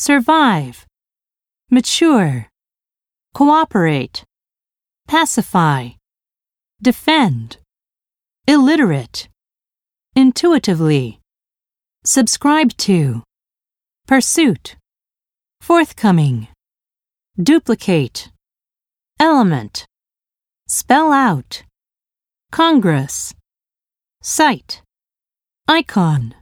survive, mature, cooperate, pacify, defend, illiterate, intuitively, subscribe to, pursuit, forthcoming, duplicate, element, spell out, Congress, site, icon.